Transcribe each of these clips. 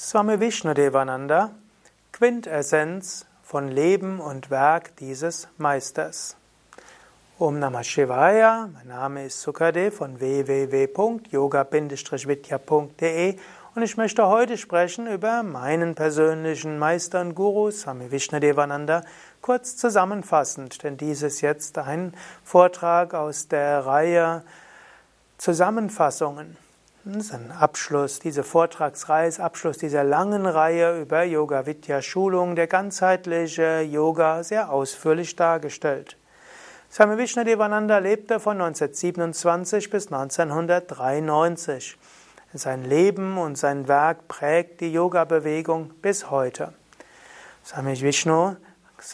Swami Vishnu-devananda, Quintessenz von Leben und Werk dieses Meisters. Om Namah Shivaya, mein Name ist Sukadev von www.yoga-vidya.de und ich möchte heute sprechen über meinen persönlichen Meister und Guru, Swami Vishnu-devananda, kurz zusammenfassend, denn dies ist jetzt ein Vortrag aus der Reihe Zusammenfassungen. Das ist ein Abschluss, diese Vortragsreihe ist Abschluss dieser langen Reihe über Yoga-Vidya-Schulung, der ganzheitliche Yoga sehr ausführlich dargestellt. Swami Vishnu-devananda lebte von 1927 bis 1993. Sein Leben und sein Werk prägt die Yoga-Bewegung bis heute. Swami Vishnus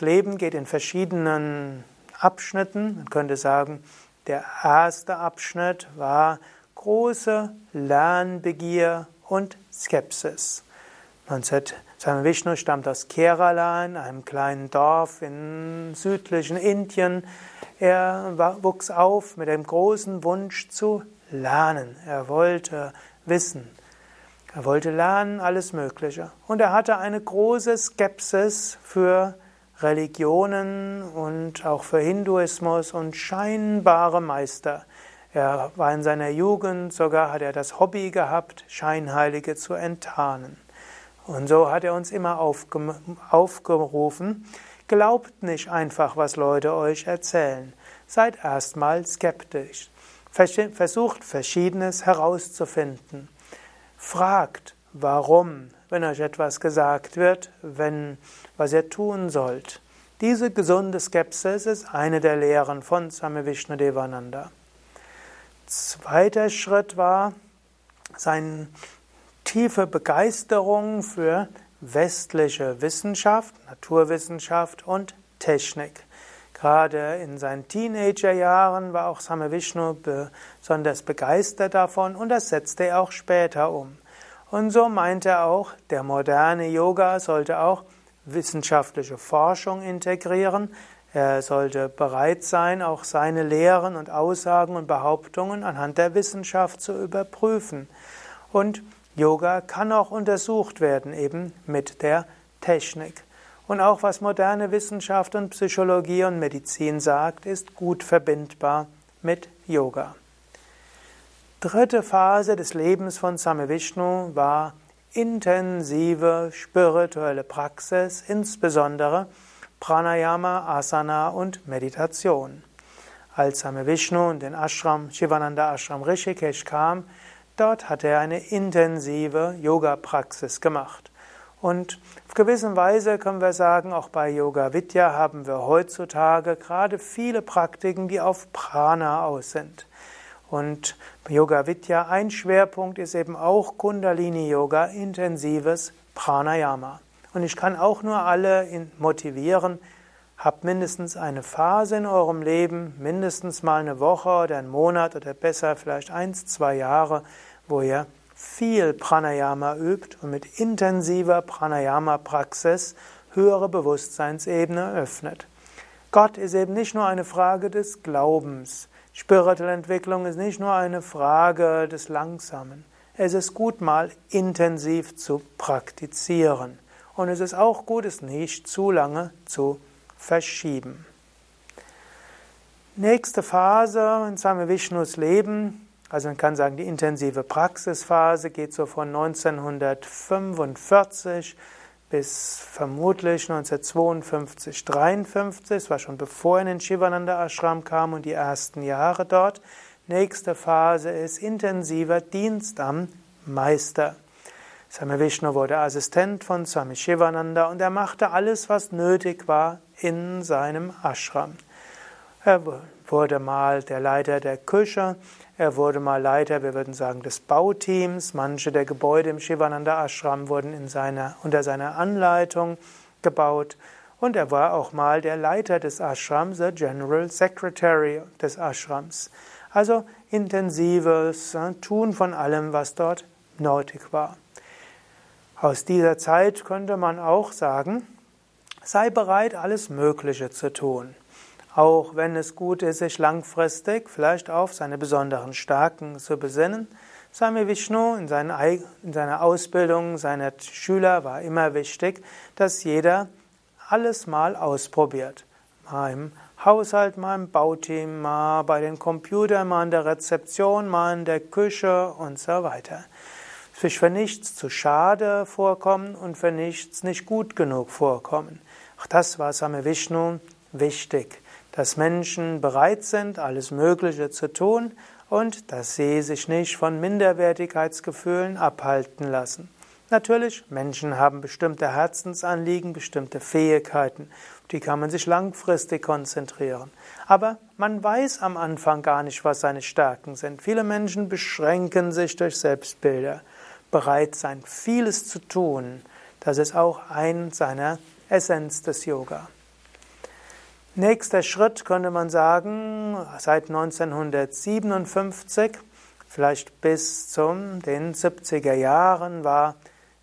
Leben geht in verschiedenen Abschnitten. Man könnte sagen, der erste Abschnitt war große Lernbegier und Skepsis. Swami Vishnu stammt aus Kerala, in einem kleinen Dorf im südlichen Indien. Er wuchs auf mit dem großen Wunsch zu lernen. Er wollte wissen. Er wollte lernen, alles Mögliche. Und er hatte eine große Skepsis für Religionen und auch für Hinduismus und scheinbare Meister. Er war in seiner Jugend, sogar hat er das Hobby gehabt, Scheinheilige zu enttarnen. Und so hat er uns immer aufgerufen, glaubt nicht einfach, was Leute euch erzählen. Seid erstmal skeptisch. Versucht, Verschiedenes herauszufinden. Fragt, warum, wenn euch etwas gesagt wird, was ihr tun sollt. Diese gesunde Skepsis ist eine der Lehren von Swami Vishnu-devananda. Zweiter Schritt war seine tiefe Begeisterung für westliche Wissenschaft, Naturwissenschaft und Technik. Gerade in seinen Teenagerjahren war auch Swami Vishnu besonders begeistert davon und das setzte er auch später um. Und so meinte er auch, der moderne Yoga sollte auch wissenschaftliche Forschung integrieren. Er sollte bereit sein, auch seine Lehren und Aussagen und Behauptungen anhand der Wissenschaft zu überprüfen. Und Yoga kann auch untersucht werden, eben mit der Technik. Und auch was moderne Wissenschaft und Psychologie und Medizin sagt, ist gut verbindbar mit Yoga. Dritte Phase des Lebens von Swami Vishnu war intensive spirituelle Praxis, insbesondere Pranayama, Asana und Meditation. Als Swami Vishnu in den Ashram, Shivananda Ashram Rishikesh kam, dort hat er eine intensive Yoga-Praxis gemacht. Und auf gewisse Weise können wir sagen, auch bei Yoga Vidya haben wir heutzutage gerade viele Praktiken, die auf Prana aus sind. Und bei Yoga Vidya ein Schwerpunkt ist eben auch Kundalini-Yoga, intensives Pranayama. Und ich kann auch nur alle motivieren, habt mindestens eine Phase in eurem Leben, mindestens mal eine Woche oder einen Monat oder besser vielleicht 1, 2 Jahre, wo ihr viel Pranayama übt und mit intensiver Pranayama-Praxis höhere Bewusstseinsebene öffnet. Gott ist eben nicht nur eine Frage des Glaubens. Spirituelle Entwicklung ist nicht nur eine Frage des Langsamen. Es ist gut, mal intensiv zu praktizieren. Und es ist auch gut, es nicht zu lange zu verschieben. Nächste Phase in Swami Vishnus Leben, also man kann sagen, die intensive Praxisphase geht so von 1945 bis vermutlich 1952, 53. Das war schon bevor er in den Shivananda Ashram kam und die ersten Jahre dort. Nächste Phase ist intensiver Dienst am Meister. Swami Vishnu wurde Assistent von Swami Shivananda und er machte alles, was nötig war in seinem Ashram. Er wurde mal der Leiter der Küche, er wurde mal Leiter, wir würden sagen, des Bauteams. Manche der Gebäude im Shivananda Ashram wurden unter seiner Anleitung gebaut. Und er war auch mal der Leiter des Ashrams, der General Secretary des Ashrams. Also intensives Tun von allem, was dort nötig war. Aus dieser Zeit könnte man auch sagen, sei bereit, alles Mögliche zu tun. Auch wenn es gut ist, sich langfristig vielleicht auf seine besonderen Stärken zu besinnen, Swami Vishnu in seiner Ausbildung seiner Schüler war immer wichtig, dass jeder alles mal ausprobiert. Mal im Haushalt, mal im Bauteam, mal bei den Computern, mal in der Rezeption, mal in der Küche und so weiter. Sich für nichts zu schade vorkommen und für nichts nicht gut genug vorkommen. Auch das war Swami Vishnu wichtig, dass Menschen bereit sind, alles Mögliche zu tun und dass sie sich nicht von Minderwertigkeitsgefühlen abhalten lassen. Natürlich, Menschen haben bestimmte Herzensanliegen, bestimmte Fähigkeiten, die kann man sich langfristig konzentrieren. Aber man weiß am Anfang gar nicht, was seine Stärken sind. Viele Menschen beschränken sich durch Selbstbilder. Bereit sein, vieles zu tun, das ist auch ein seiner Essenz des Yoga. Nächster Schritt könnte man sagen, seit 1957, vielleicht bis zu den 70er Jahren, war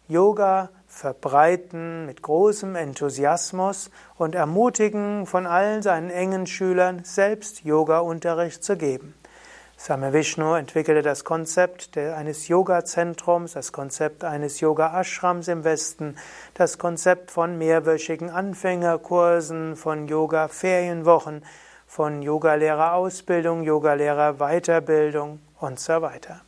Yoga verbreiten mit großem Enthusiasmus und ermutigen von all seinen engen Schülern, selbst Yoga-Unterricht zu geben. Swami Vishnu entwickelte das Konzept eines Yoga-Zentrums, das Konzept eines Yoga-Ashrams im Westen, das Konzept von mehrwöchigen Anfängerkursen, von Yoga-Ferienwochen, von Yogalehrerausbildung, Yogalehrerweiterbildung und so weiter.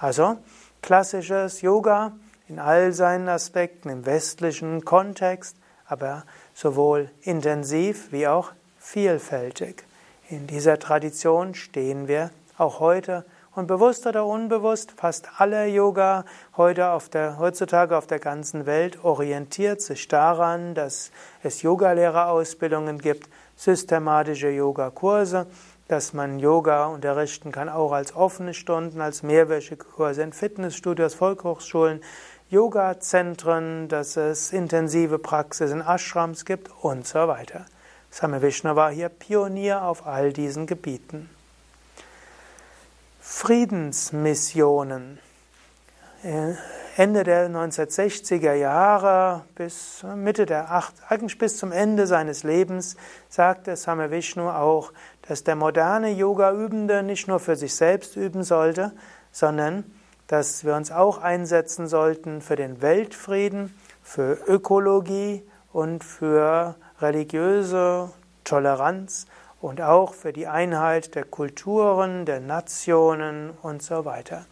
Also klassisches Yoga in all seinen Aspekten im westlichen Kontext, aber sowohl intensiv wie auch vielfältig. In dieser Tradition stehen wir auch heute, und bewusst oder unbewusst, fast aller Yoga heutzutage auf der ganzen Welt orientiert sich daran, dass es Yogalehrerausbildungen gibt, systematische Yogakurse, dass man Yoga unterrichten kann, auch als offene Stunden, als mehrwöchige Kurse in Fitnessstudios, Volkshochschulen, Yoga-Zentren, dass es intensive Praxis in Ashrams gibt und so weiter. Swami Vishnu war hier Pionier auf all diesen Gebieten. Friedensmissionen. Ende der 1960er Jahre bis Mitte der 80er, eigentlich bis zum Ende seines Lebens, sagte Swami Vishnu auch, dass der moderne Yoga-Übende nicht nur für sich selbst üben sollte, sondern dass wir uns auch einsetzen sollten für den Weltfrieden, für Ökologie und für religiöse Toleranz und auch für die Einheit der Kulturen, der Nationen und so weiter.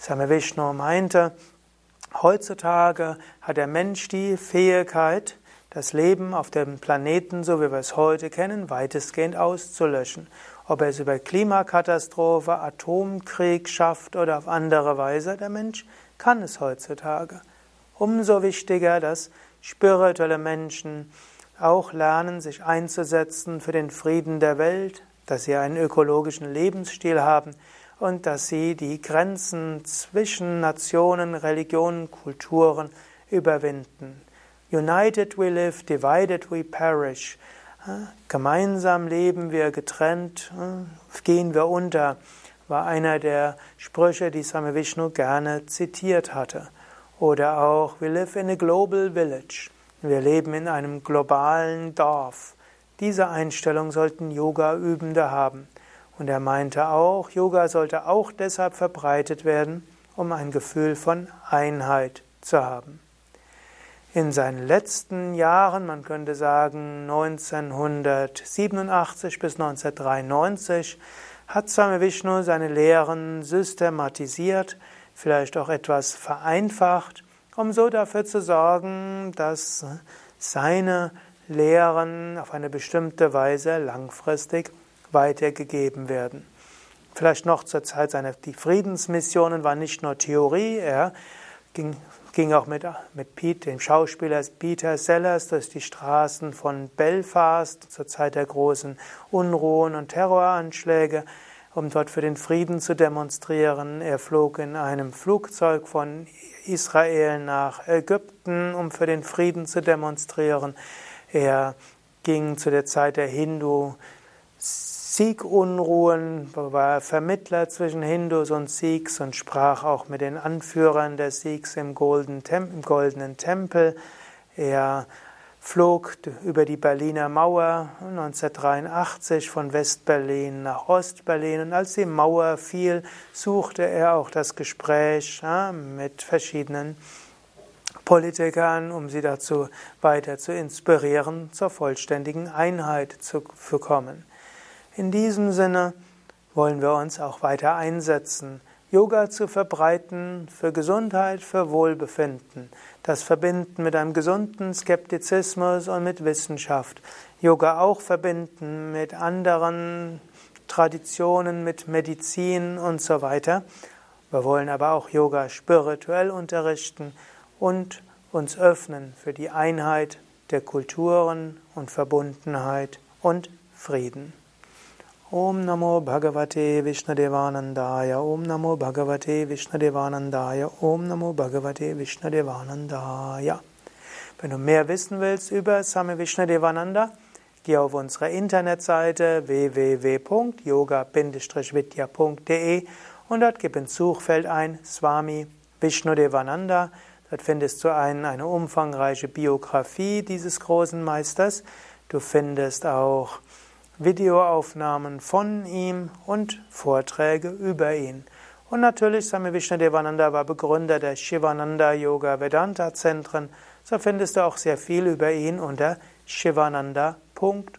Swami Vishnu meinte, heutzutage hat der Mensch die Fähigkeit, das Leben auf dem Planeten, so wie wir es heute kennen, weitestgehend auszulöschen. Ob er es über Klimakatastrophe, Atomkrieg schafft oder auf andere Weise, der Mensch kann es heutzutage. Umso wichtiger, dass spirituelle Menschen auch lernen, sich einzusetzen für den Frieden der Welt, dass sie einen ökologischen Lebensstil haben und dass sie die Grenzen zwischen Nationen, Religionen, Kulturen überwinden. United we live, divided we perish. Gemeinsam leben wir, getrennt gehen wir unter, war einer der Sprüche, die Swami Vishnu gerne zitiert hatte. Oder auch, we live in a global village. Wir leben in einem globalen Dorf. Diese Einstellung sollten Yoga-Übende haben. Und er meinte auch, Yoga sollte auch deshalb verbreitet werden, um ein Gefühl von Einheit zu haben. In seinen letzten Jahren, man könnte sagen 1987 bis 1993, hat Swami Vishnu seine Lehren systematisiert, vielleicht auch etwas vereinfacht, um so dafür zu sorgen, dass seine Lehren auf eine bestimmte Weise langfristig weitergegeben werden. Vielleicht noch zur Zeit seiner Friedensmissionen war nicht nur Theorie, er ging auch mit dem Schauspieler Peter Sellers durch die Straßen von Belfast zur Zeit der großen Unruhen und Terroranschläge, um dort für den Frieden zu demonstrieren. Er flog in einem Flugzeug von Israel nach Ägypten, um für den Frieden zu demonstrieren. Er ging zu der Zeit der Hindu-Sikh-Unruhen, war Vermittler zwischen Hindus und Sikhs und sprach auch mit den Anführern der Sikhs im Goldenen Tempel. Er flog über die Berliner Mauer 1983 von West-Berlin nach Ost-Berlin. Und als die Mauer fiel, suchte er auch das Gespräch mit verschiedenen Politikern, um sie dazu weiter zu inspirieren, zur vollständigen Einheit zu kommen. In diesem Sinne wollen wir uns auch weiter einsetzen, Yoga zu verbreiten für Gesundheit, für Wohlbefinden, das Verbinden mit einem gesunden Skeptizismus und mit Wissenschaft, Yoga auch verbinden mit anderen Traditionen, mit Medizin und so weiter. Wir wollen aber auch Yoga spirituell unterrichten und uns öffnen für die Einheit der Kulturen und Verbundenheit und Frieden. Om Namo Bhagavate Vishnu-devanandaya, Om Namo Bhagavate Vishnu-devanandaya, Om Namo Bhagavate Vishnu-devanandaya. Wenn du mehr wissen willst über Swami Vishnu-devananda, geh auf unsere Internetseite www.yoga-vidya.de und dort gib ins Suchfeld ein Swami Vishnu-devananda. Dort findest du eine umfangreiche Biografie dieses großen Meisters. Du findest auch Videoaufnahmen von ihm und Vorträge über ihn. Und natürlich, Swami Vishnu-devananda war Begründer der Shivananda Yoga Vedanta Zentren. So findest du auch sehr viel über ihn unter shivananda.org.